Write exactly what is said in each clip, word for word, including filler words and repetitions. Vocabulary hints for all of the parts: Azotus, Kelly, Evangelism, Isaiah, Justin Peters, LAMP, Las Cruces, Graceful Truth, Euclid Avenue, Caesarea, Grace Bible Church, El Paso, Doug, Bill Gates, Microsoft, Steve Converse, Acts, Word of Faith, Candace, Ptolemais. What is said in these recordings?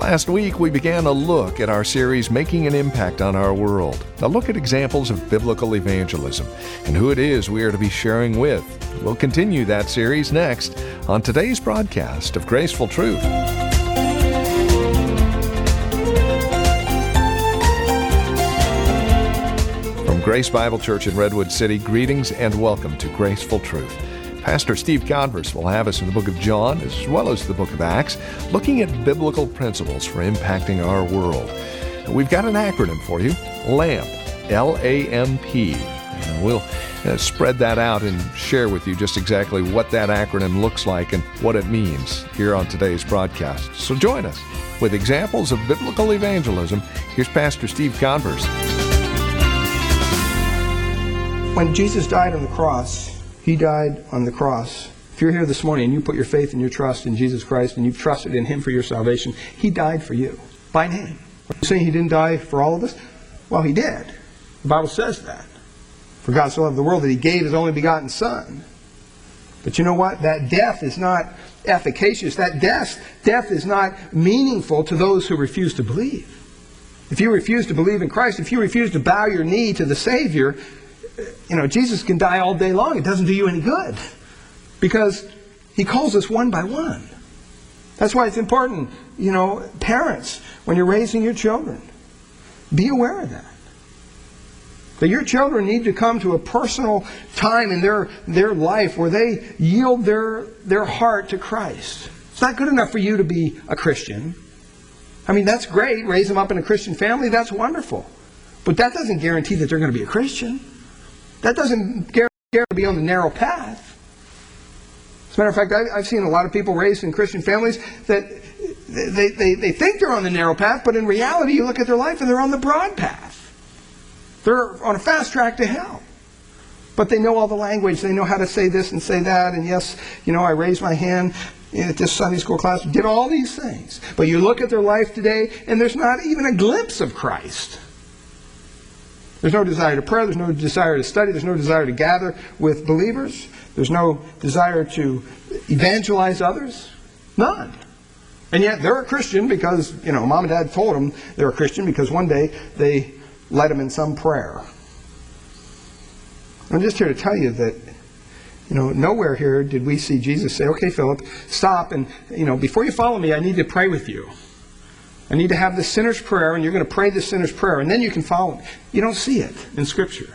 Last week, we began a look at our series, Making an Impact on Our World. A look at examples of biblical evangelism and who it is we are to be sharing with. We'll continue that series next on today's broadcast of Graceful Truth. From Grace Bible Church in Redwood City, greetings and welcome to Graceful Truth. Pastor Steve Converse will have us in the book of John, as well as the book of Acts, looking at biblical principles for impacting our world. We've got an acronym for you, LAMP, L A M P. And we'll uh, spread that out and share with you just exactly what that acronym looks like and what it means here on today's broadcast. So join us with examples of biblical evangelism. Here's Pastor Steve Converse. When Jesus died on the cross, He died on the cross. If you're here this morning and you put your faith and your trust in Jesus Christ and you've trusted in Him for your salvation, He died for you by name. Are you saying He didn't die for all of us? Well, He did. The Bible says that. For God so loved the world that He gave His only begotten Son. But you know what? That death is not efficacious. That death, death is not meaningful to those who refuse to believe. If you refuse to believe in Christ, if you refuse to bow your knee to the Savior, you know, Jesus can die all day long. It doesn't do you any good because He calls us one by one. That's why it's important, you know, parents, when you're raising your children, be aware of that. That your children need to come to a personal time in their their life where they yield their their heart to Christ. It's not good enough for you to be a Christian. I mean, that's great. Raise them up in a Christian family. That's wonderful. But that doesn't guarantee that they're going to be a Christian. That doesn't guarantee to be on the narrow path. As a matter of fact, I've seen a lot of people raised in Christian families that they, they, they think they're on the narrow path, but in reality, you look at their life and they're on the broad path. They're on a fast track to hell. But they know all the language. They know how to say this and say that. And yes, you know, I raised my hand at this Sunday school class, did all these things. But you look at their life today, and there's not even a glimpse of Christ. There's no desire to pray. There's no desire to study. There's no desire to gather with believers. There's no desire to evangelize others. None. And yet they're a Christian because, you know, mom and dad told them they're a Christian because one day they led them in some prayer. I'm just here to tell you that, you know, nowhere here did we see Jesus say, okay, Philip, stop and, you know, before you follow me, I need to pray with you. I need to have the sinner's prayer, and you're going to pray the sinner's prayer, and then you can follow it. You don't see it in Scripture.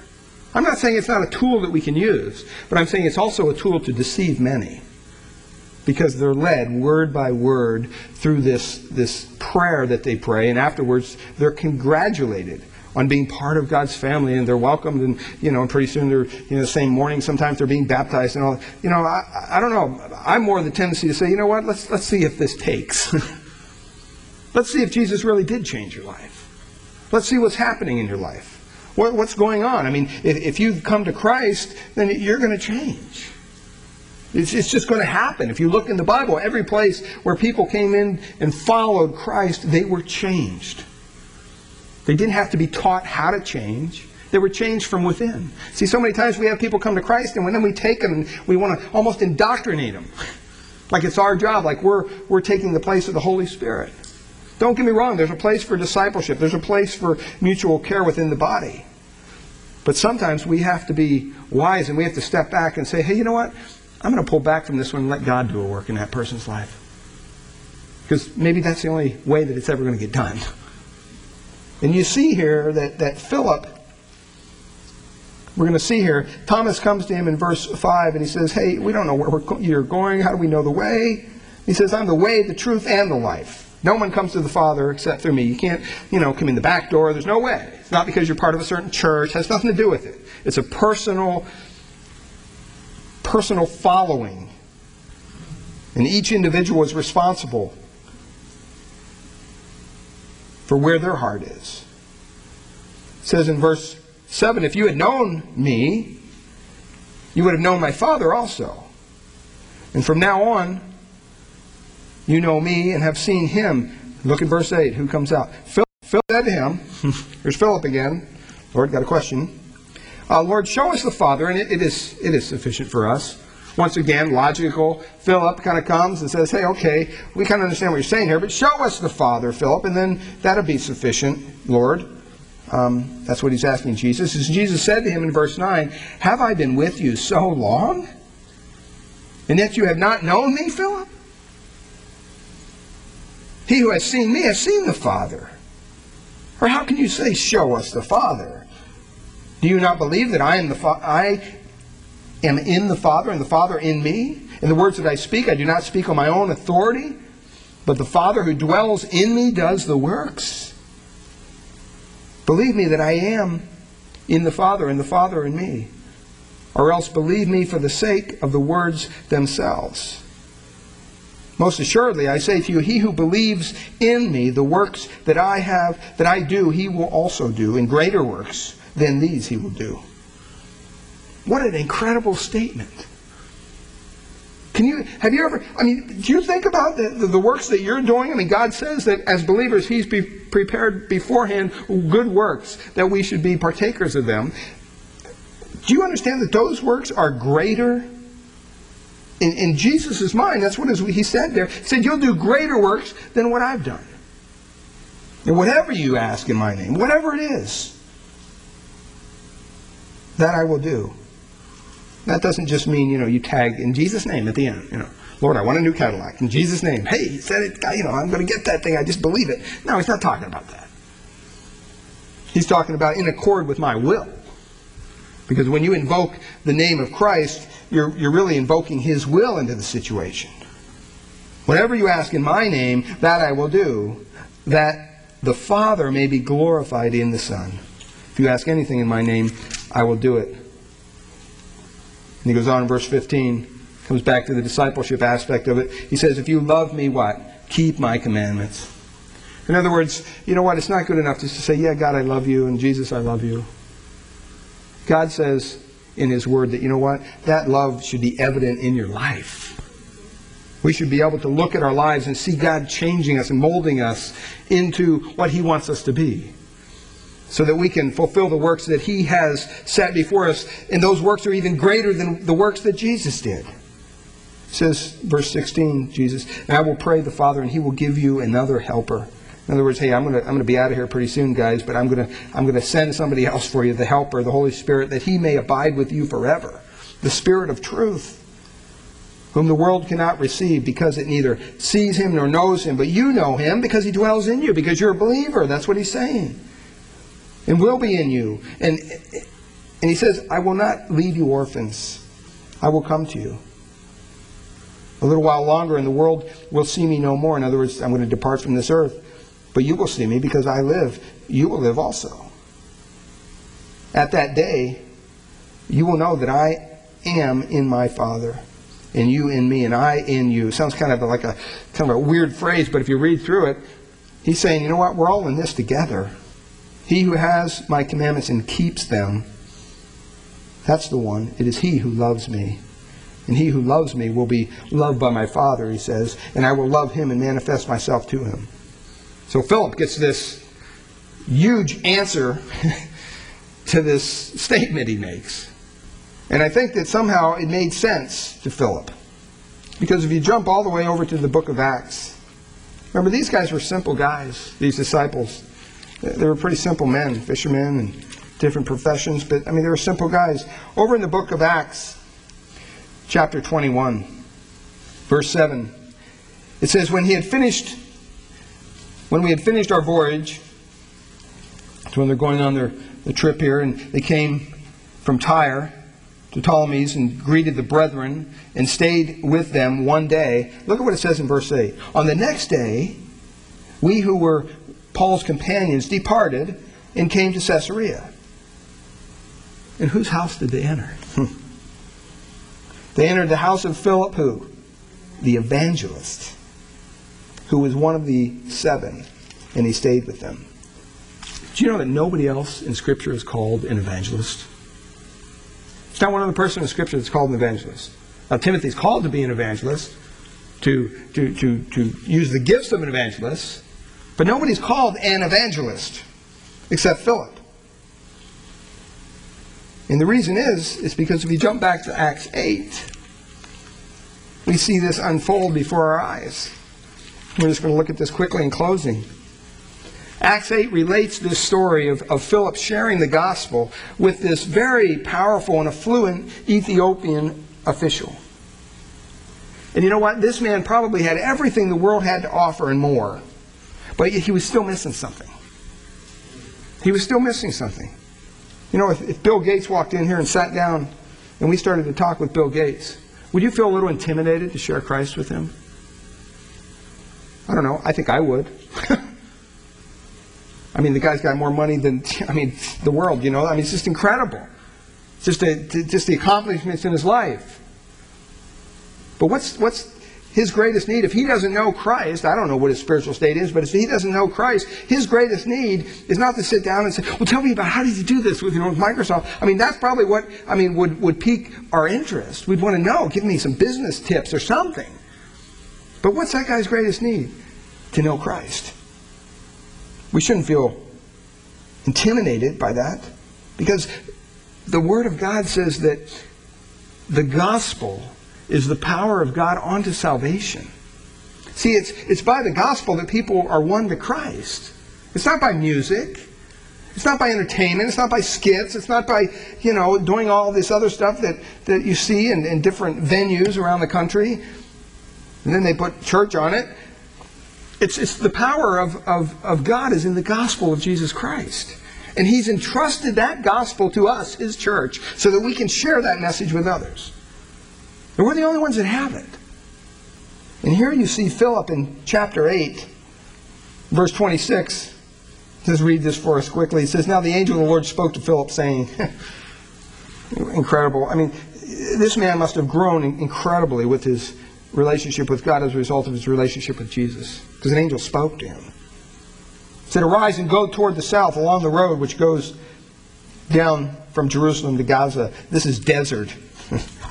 I'm not saying it's not a tool that we can use, but I'm saying it's also a tool to deceive many because they're led word by word through this, this prayer that they pray, and afterwards they're congratulated on being part of God's family, and they're welcomed, and you know, and pretty soon they're, you know, the same morning sometimes they're being baptized and all. You know, I, I don't know. I'm more of the tendency to say, you know what, let's let's see if this takes. Let's see if Jesus really did change your life. Let's see what's happening in your life. What, what's going on? I mean, if, if you've come to Christ, then you're going to change. It's, it's just going to happen. If you look in the Bible, every place where people came in and followed Christ, they were changed. They didn't have to be taught how to change. They were changed from within. See, so many times we have people come to Christ, and then we take them and we want to almost indoctrinate them. Like it's our job, like we're we're taking the place of the Holy Spirit. Don't get me wrong, there's a place for discipleship. There's a place for mutual care within the body. But sometimes we have to be wise and we have to step back and say, hey, you know what? I'm going to pull back from this one and let God do a work in that person's life. Because maybe that's the only way that it's ever going to get done. And you see here that, that Philip, we're going to see here, Thomas comes to him in verse five and he says, hey, we don't know where we're, you're going. How do we know the way? He says, I'm the way, the truth, and the life. No one comes to the Father except through me. You can't, you know, come in the back door. There's no way. It's not because you're part of a certain church. It has nothing to do with it. It's a personal, personal following. And each individual is responsible for where their heart is. It says in verse seven, if you had known me, you would have known my Father also. And from now on, you know me and have seen him. Look at verse eight. Who comes out? Philip, Philip said to him, here's Philip again. Lord, got a question. Uh, Lord, show us the Father, and it, it is it is sufficient for us. Once again, logical Philip kind of comes and says, hey, okay, we kind of understand what you're saying here, but show us the Father, Philip, and then that'll be sufficient, Lord. Um, that's what he's asking Jesus. Jesus said to him in verse nine, have I been with you so long? And yet you have not known me, Philip? He who has seen me has seen the Father. Or how can you say, show us the Father? Do you not believe that I am the Fa- I am in the Father and the Father in me? And the words that I speak, I do not speak on my own authority, but the Father who dwells in me does the works. Believe me that I am in the Father and the Father in me, or else believe me for the sake of the words themselves. Most assuredly, I say to you, he who believes in me, the works that I have, that I do, he will also do, and greater works than these he will do. What an incredible statement. Can you, have you ever, I mean, do you think about the, the, the works that you're doing? I mean, God says that as believers, he's be prepared beforehand good works, that we should be partakers of them. Do you understand that those works are greater? In, in Jesus' mind, that's what he said there. He said, you'll do greater works than what I've done. And whatever you ask in my name, whatever it is, that I will do. That doesn't just mean, you know, you tag in Jesus' name at the end. You know, Lord, I want a new Cadillac. In Jesus' name. Hey, he said it, you know, I'm going to get that thing. I just believe it. No, he's not talking about that. He's talking about in accord with my will. Because when you invoke the name of Christ, you're, you're really invoking his will into the situation. Whatever you ask in my name, that I will do, that the Father may be glorified in the Son. If you ask anything in my name, I will do it. And he goes on in verse fifteen, comes back to the discipleship aspect of it. He says, if you love me, what? Keep my commandments. In other words, you know what? It's not good enough just to say, yeah, God, I love you, and Jesus, I love you. God says in his word that, you know what? That love should be evident in your life. We should be able to look at our lives and see God changing us and molding us into what he wants us to be, so that we can fulfill the works that he has set before us. And those works are even greater than the works that Jesus did. It says, verse sixteen, Jesus, and I will pray the Father, and he will give you another helper. In other words, hey, I'm going to I'm going to be out of here pretty soon, guys, but I'm going to I'm going to send somebody else for you, the helper, the Holy Spirit, that he may abide with you forever. The Spirit of truth, whom the world cannot receive because it neither sees him nor knows him, but you know him because he dwells in you, because you're a believer. That's what he's saying. And will be in you. And and he says, I will not leave you orphans. I will come to you. A little while longer and the world will see me no more. In other words, I'm going to depart from this earth. But you will see me because I live. You will live also. At that day, you will know that I am in my Father, and you in me, and I in you. Sounds kind of like a kind of a weird phrase, but if you read through it, he's saying, you know what? We're all in this together. He who has my commandments and keeps them, that's the one. It is he who loves me. And he who loves me will be loved by my Father, he says, and I will love him and manifest myself to him. So Philip gets this huge answer to this statement he makes. And I think that somehow it made sense to Philip. Because if you jump all the way over to the book of Acts, remember, these guys were simple guys, these disciples. They were pretty simple men, fishermen and different professions, but I mean, they were simple guys. Over in the book of Acts, chapter twenty-one, verse seven, it says, when he had finished... When we had finished our voyage, that's when they're going on their, their trip here, and they came from Tyre to Ptolemais and greeted the brethren and stayed with them one day. Look at what it says in verse eight. On the next day, we who were Paul's companions departed and came to Caesarea. And whose house did they enter? They entered the house of Philip, who? The evangelist, who was one of the seven, and he stayed with them. Do you know that nobody else in Scripture is called an evangelist? It's not one other person in Scripture that's called an evangelist. Now, Timothy's called to be an evangelist, to, to, to, to use the gifts of an evangelist, but nobody's called an evangelist except Philip. And the reason is, is because if you jump back to Acts eight, We see this unfold before our eyes. We're just going to look at this quickly in closing. Acts eight relates this story of, of Philip sharing the gospel with this very powerful and affluent Ethiopian official. And you know what? This man probably had everything the world had to offer and more. But he was still missing something. He was still missing something. You know, if, if Bill Gates walked in here and sat down and we started to talk with Bill Gates, would you feel a little intimidated to share Christ with him? I don't know. I think I would. I mean, the guy's got more money than, I mean, the world, you know. I mean, it's just incredible. It's just, a, just the accomplishments in his life. But what's, what's his greatest need? If he doesn't know Christ, I don't know what his spiritual state is, but if he doesn't know Christ, his greatest need is not to sit down and say, well, tell me about how did you do this with, you know, with Microsoft. I mean, that's probably what, I mean, would, would pique our interest. We'd want to know, give me some business tips or something. But what's that guy's greatest need? To know Christ. We shouldn't feel intimidated by that, because the Word of God says that the gospel is the power of God unto salvation. See, it's, it's by the gospel that people are won to Christ. It's not by music. It's not by entertainment. It's not by skits. It's not by, you know, doing all this other stuff that, that you see in, in different venues around the country. And then they put church on it. It's, it's the power of, of, of God is in the gospel of Jesus Christ. And He's entrusted that gospel to us, His church, so that we can share that message with others. And we're the only ones that have it. And here you see Philip in chapter eight, verse twenty-six. Just read this for us quickly. It says, now the angel of the Lord spoke to Philip, saying, incredible. I mean, this man must have grown incredibly with his relationship with God as a result of his relationship with Jesus. Because an angel spoke to him. It said, arise and go toward the south along the road which goes down from Jerusalem to Gaza. This is desert.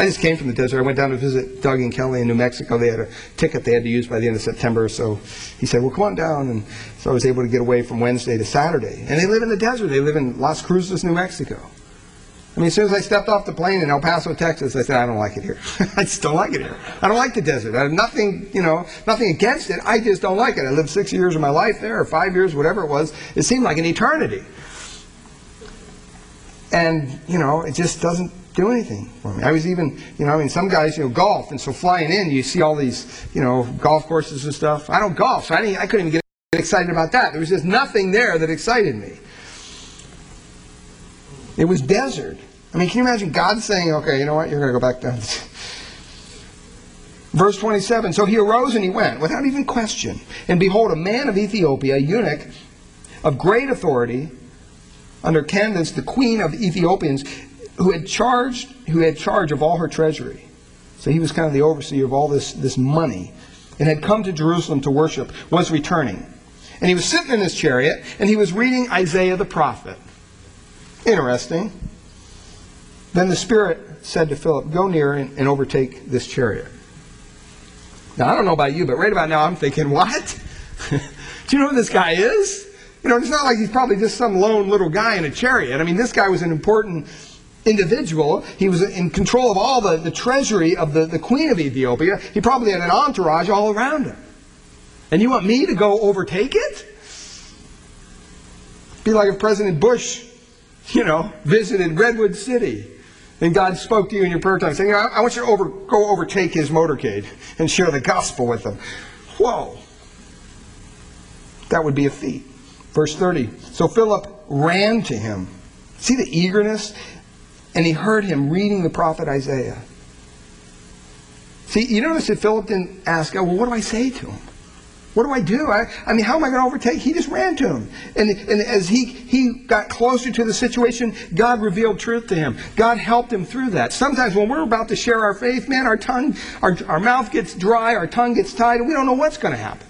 I just came from the desert. I went down to visit Doug and Kelly in New Mexico. They had a ticket they had to use by the end of September. So he said, well, come on down. And so I was able to get away from Wednesday to Saturday. And they live in the desert. They live in Las Cruces, New Mexico. I mean, as soon as I stepped off the plane in El Paso, Texas, I said, I don't like it here. I just don't like it here. I don't like the desert. I have nothing, you know, nothing against it. I just don't like it. I lived six years of my life there, or five years, whatever it was. It seemed like an eternity. And, you know, it just doesn't do anything for me. I was even, you know, I mean, some guys, you know, golf, and so flying in, you see all these, you know, golf courses and stuff. I don't golf, so I, didn't, I couldn't even get excited about that. There was just nothing there that excited me. It was desert. I mean, can you imagine God saying, okay, you know what, you're going to go back down. Verse twenty-seven, so he arose and he went, without even question. And behold, a man of Ethiopia, a eunuch of great authority, under Candace, the queen of the Ethiopians, who had charged, who had charge of all her treasury. So he was kind of the overseer of all this, this money, and had come to Jerusalem to worship, was returning. And he was sitting in his chariot, and he was reading Isaiah the prophet. Interesting. Then the Spirit said to Philip, go near and, and overtake this chariot. Now, I don't know about you, but right about now I'm thinking, what? Do you know who this guy is? You know, it's not like he's probably just some lone little guy in a chariot. I mean, this guy was an important individual. He was in control of all the, the treasury of the, the queen of Ethiopia. He probably had an entourage all around him. And you want me to go overtake it? It'd be like if President Bush, you know, visited Redwood City and God spoke to you in your prayer time saying, you know, I want you to over, go overtake his motorcade and share the gospel with him. Whoa. That would be a feat. Verse thirty. So Philip ran to him. See the eagerness? And he heard him reading the prophet Isaiah. See, you notice that Philip didn't ask, oh, well, what do I say to him? What do I do? I, I mean, how am I going to overtake? He just ran to him. And, and as he, he got closer to the situation, God revealed truth to him. God helped him through that. Sometimes when we're about to share our faith, man, our tongue, our, our mouth gets dry, our tongue gets tied, and we don't know what's going to happen.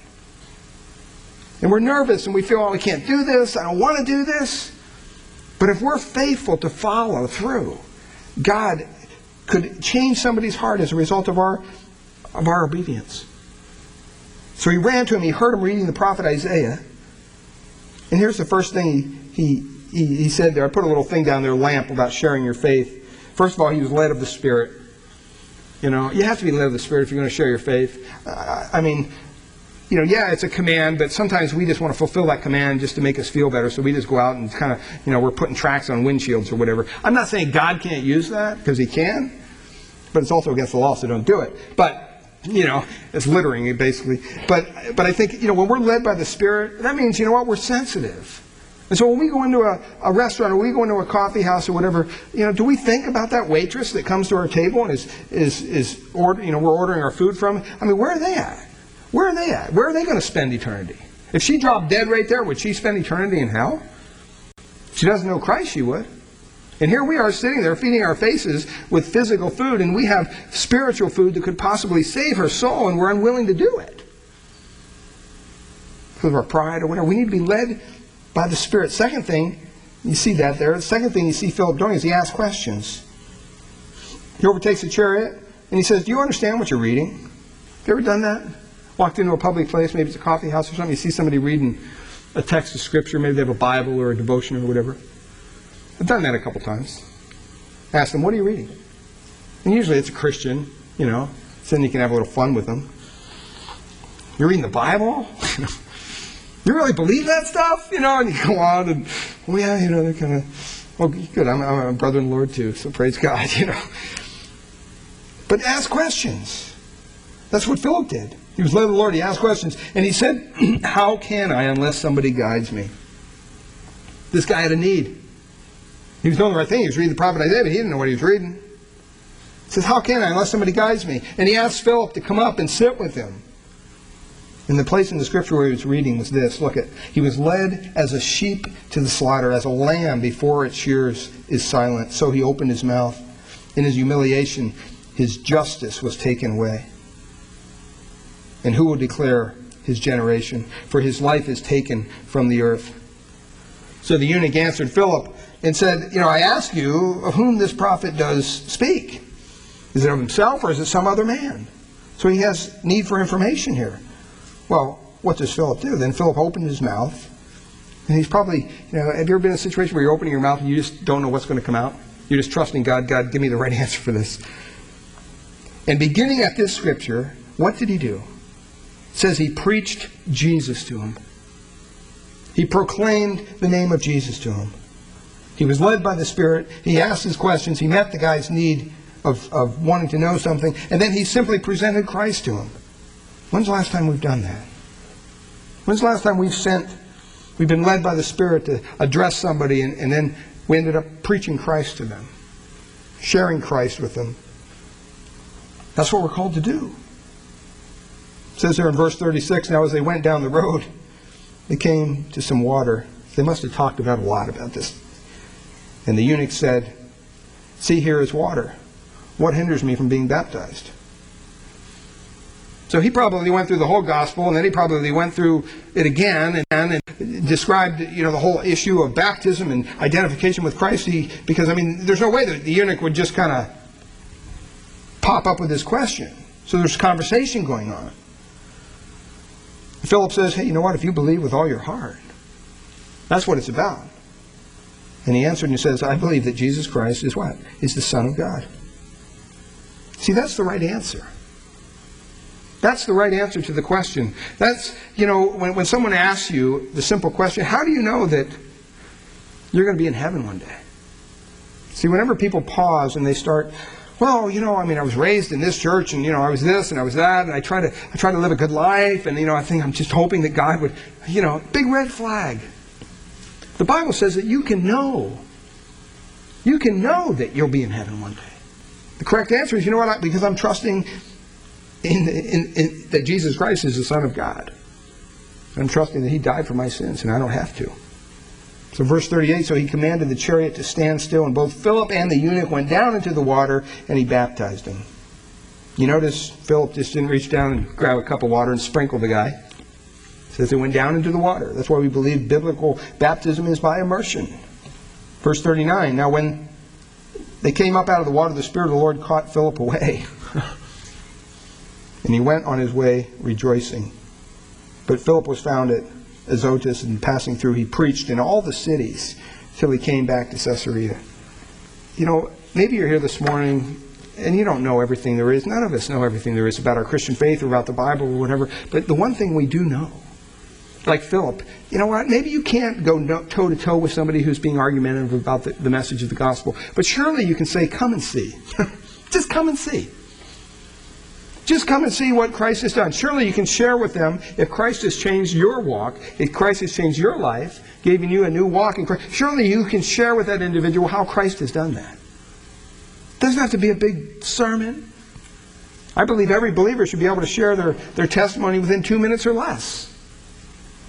And we're nervous, and we feel, oh, we can't do this. I don't want to do this. But if we're faithful to follow through, God could change somebody's heart as a result of our, of our obedience. So he ran to him. He heard him reading the prophet Isaiah. And here's the first thing he, he, he said there. I put a little thing down there, LAMP, about sharing your faith. First of all, he was led of the Spirit. You know, you have to be led of the Spirit if you're going to share your faith. Uh, I mean, you know, yeah, it's a command, but sometimes we just want to fulfill that command just to make us feel better. So we just go out and kind of, you know, we're putting tracts on windshields or whatever. I'm not saying God can't use that, because he can, but it's also against the law, so don't do it. But, you know, it's littering, basically. But, but I think, you know, when we're led by the Spirit, that means, you know what, we're sensitive. And so when we go into a, a restaurant, or we go into a coffee house or whatever, you know, do we think about that waitress that comes to our table and is, is, is order, you know, we're ordering our food from? I mean, where are they at? Where are they at? Where are they going to spend eternity? If she dropped dead right there, would she spend eternity in hell? If she doesn't know Christ, she would. And here we are sitting there feeding our faces with physical food, and we have spiritual food that could possibly save her soul, and we're unwilling to do it because of our pride or whatever. We need to be led by the Spirit. Second thing, you see that there. The second thing you see Philip doing is he asks questions. He overtakes a chariot, and he says, do you understand what you're reading? Have you ever done that? Walked into a public place, maybe it's a coffee house or something, you see somebody reading a text of Scripture, maybe they have a Bible or a devotion or whatever. I've done that a couple times. Ask them, what are you reading? And usually it's a Christian, you know, so then you can have a little fun with them. You're reading the Bible? You really believe that stuff? You know, and you go on and, well, yeah, you know, they're kind of, well, good, I'm, I'm a brother in the Lord too, so praise God, you know. But ask questions. That's what Philip did. He was led of the Lord, he asked questions. And he said, how can I unless somebody guides me? This guy had a need. He was doing the right thing. He was reading the prophet Isaiah, but he didn't know what he was reading. He says, how can I unless somebody guides me? And he asked Philip to come up and sit with him. And the place in the Scripture where he was reading was this. Look at, he was led as a sheep to the slaughter, as a lamb before its shears is silent. So he opened his mouth. In his humiliation, his justice was taken away. And who will declare his generation? For his life is taken from the earth. So the eunuch answered Philip and said, you know, I ask you, of whom this prophet does speak? Is it of himself or is it some other man? So he has need for information here. Well, what does Philip do? Then Philip opened his mouth. And he's probably, you know, have you ever been in a situation where you're opening your mouth and you just don't know what's going to come out? You're just trusting God, God, give me the right answer for this. And beginning at this scripture, what did he do? It says he preached Jesus to him. He proclaimed the name of Jesus to him. He was led by the Spirit. He asked his questions. He met the guy's need of, of wanting to know something. And then he simply presented Christ to him. When's the last time we've done that? When's the last time we've sent, we've been led by the Spirit to address somebody and, and then we ended up preaching Christ to them, sharing Christ with them? That's what we're called to do. It says there in verse thirty-six, now as they went down the road, they came to some water. They must have talked about a lot about this. And the eunuch said, see, here is water. What hinders me from being baptized? So he probably went through the whole gospel, and then he probably went through it again and, and described, you know, the whole issue of baptism and identification with Christ. He, because, I mean, there's no way that the eunuch would just kind of pop up with his question. So there's conversation going on. Philip says, hey, you know what? If you believe with all your heart, that's what it's about. And he answered and he says, I believe that Jesus Christ is what? Is the Son of God. See, that's the right answer. That's the right answer to the question. That's, you know, when, when someone asks you the simple question, how do you know that you're going to be in heaven one day? See, whenever people pause and they start, well, you know, I mean, I was raised in this church and, you know, I was this and I was that and I try to, I try to live a good life and, you know, I think I'm just hoping that God would, you know, big red flag. The Bible says that you can know. You can know that you'll be in heaven one day. The correct answer is, you know what, because I'm trusting In, in, in, that Jesus Christ is the Son of God. I'm trusting that he died for my sins and I don't have to. So verse thirty-eight, so he commanded the chariot to stand still, and both Philip and the eunuch went down into the water and he baptized him. You notice Philip just didn't reach down and grab a cup of water and sprinkle the guy. It says they went down into the water. That's why we believe biblical baptism is by immersion. Verse thirty-nine, now when they came up out of the water, the Spirit of the Lord caught Philip away. And he went on his way rejoicing. But Philip was found at Azotus, and passing through, he preached in all the cities till he came back to Caesarea. You know, maybe you're here this morning and you don't know everything there is. None of us know everything there is about our Christian faith or about the Bible or whatever. But the one thing we do know, like Philip, you know what? Maybe you can't go toe-to-toe with somebody who's being argumentative about the, the message of the gospel. But surely you can say, come and see. Just come and see. Just come and see what Christ has done. Surely you can share with them if Christ has changed your walk, if Christ has changed your life, giving you a new walk in Christ. Surely you can share with that individual how Christ has done that. It doesn't have to be a big sermon. I believe every believer should be able to share their, their testimony within two minutes or less.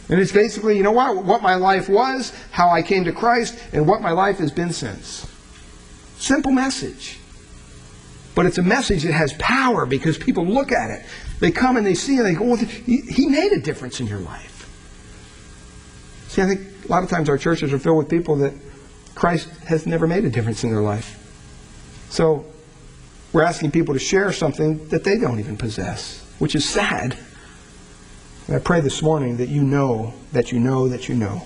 And it's basically, you know what, what my life was, how I came to Christ, and what my life has been since. Simple message. But it's a message that has power because people look at it. They come and they see and they go, well, he made a difference in your life. See, I think a lot of times our churches are filled with people that Christ has never made a difference in their life. So we're asking people to share something that they don't even possess, which is sad. And I pray this morning that you know, that you know, that you know,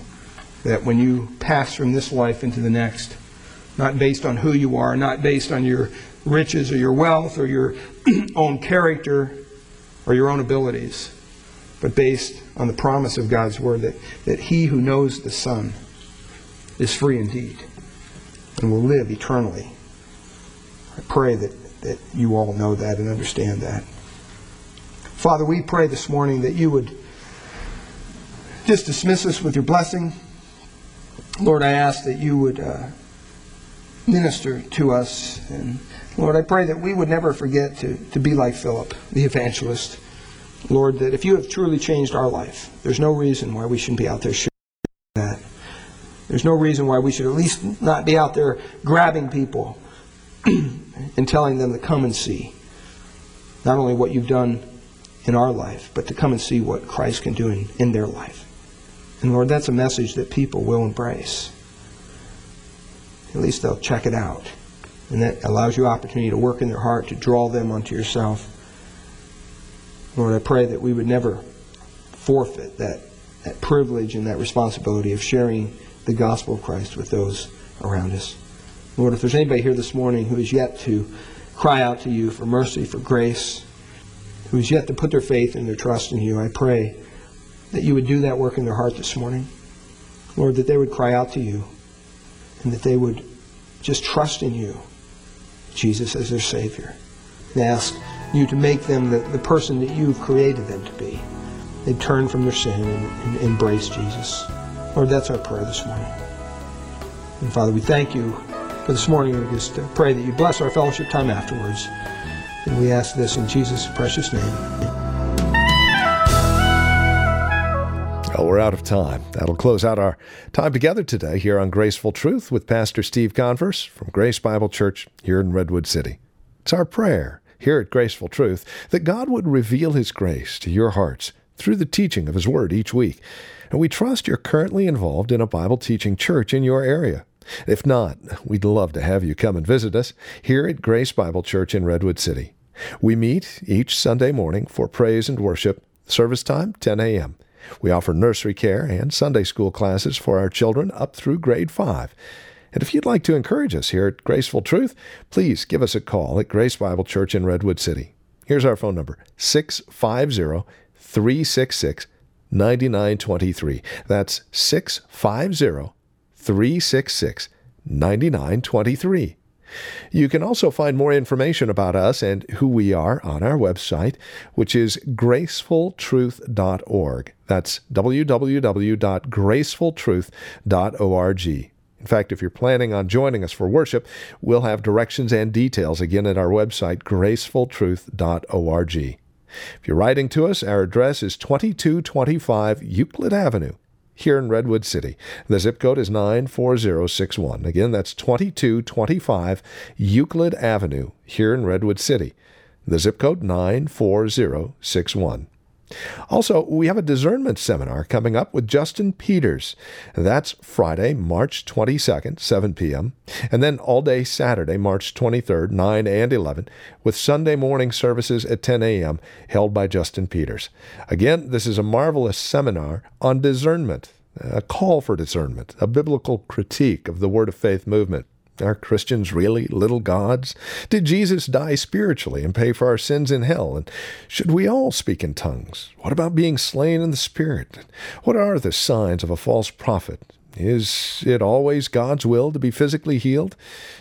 that when you pass from this life into the next, not based on who you are, not based on your riches or your wealth or your own character or your own abilities, but based on the promise of God's Word that, that he who knows the Son is free indeed and will live eternally. I pray that, that you all know that and understand that. Father, we pray this morning that you would just dismiss us with your blessing. Lord, I ask that you would uh, minister to us. And Lord, I pray that we would never forget to, to be like Philip, the evangelist. Lord, that if you have truly changed our life, there's no reason why we shouldn't be out there sharing that. There's no reason why we should at least not be out there grabbing people and telling them to come and see not only what you've done in our life, but to come and see what Christ can do in, in their life. And Lord, that's a message that people will embrace. At least they'll check it out. And that allows you opportunity to work in their heart, to draw them onto yourself. Lord, I pray that we would never forfeit that, that privilege and that responsibility of sharing the gospel of Christ with those around us. Lord, if there's anybody here this morning who is yet to cry out to you for mercy, for grace, who is yet to put their faith and their trust in you, I pray that you would do that work in their heart this morning. Lord, that they would cry out to you and that they would just trust in you, Jesus, as their Savior. And ask you to make them the, the person that you've created them to be. They turn from their sin and, and embrace Jesus. Lord, that's our prayer this morning. And Father, we thank you for this morning. We just pray that you bless our fellowship time afterwards. And we ask this in Jesus' precious name. Well, we're out of time. That'll close out our time together today here on Graceful Truth with Pastor Steve Converse from Grace Bible Church here in Redwood City. It's our prayer here at Graceful Truth, that God would reveal His grace to your hearts through the teaching of His Word each week. And we trust you're currently involved in a Bible-teaching church in your area. If not, we'd love to have you come and visit us here at Grace Bible Church in Redwood City. We meet each Sunday morning for praise and worship, service time ten a.m. We offer nursery care and Sunday school classes for our children up through grade five. And if you'd like to encourage us here at Graceful Truth, please give us a call at Grace Bible Church in Redwood City. Here's our phone number, six five zero, three six six, nine nine two three. That's six five zero, three six six, nine nine two three. You can also find more information about us and who we are on our website, which is graceful truth dot org. That's w w w dot graceful truth dot org. In fact, if you're planning on joining us for worship, we'll have directions and details again at our website, graceful truth dot org. If you're writing to us, our address is twenty-two twenty-five Euclid Avenue here in Redwood City. The zip code is nine four zero six one. Again, that's twenty-two twenty-five Euclid Avenue here in Redwood City. The zip code nine four zero six one. Also, we have a discernment seminar coming up with Justin Peters. That's Friday, March twenty-second, seven p.m., and then all day Saturday, March twenty-third, nine and eleven, with Sunday morning services at ten a.m., held by Justin Peters. Again, this is a marvelous seminar on discernment, a call for discernment, a biblical critique of the Word of Faith movement. Are Christians really little gods? Did Jesus die spiritually and pay for our sins in hell? And should we all speak in tongues? What about being slain in the Spirit? What are the signs of a false prophet? Is it always God's will to be physically healed?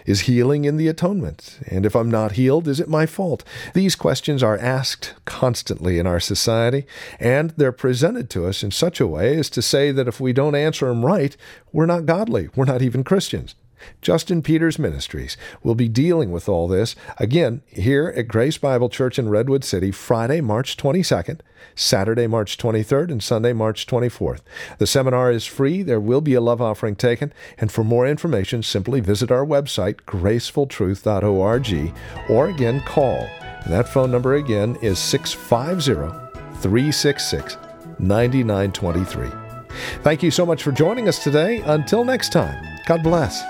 Is healing in the atonement? And if I'm not healed, is it my fault? These questions are asked constantly in our society, and they're presented to us in such a way as to say that if we don't answer them right, we're not godly. We're not even Christians. Justin Peters Ministries will be dealing with all this, again, here at Grace Bible Church in Redwood City, Friday, March twenty-second, Saturday, March twenty-third, and Sunday, March twenty-fourth. The seminar is free. There will be a love offering taken, and for more information, simply visit our website, graceful truth dot org, or again, call. And that phone number again is six five zero, three six six, nine nine two three. Thank you so much for joining us today. Until next time, God bless.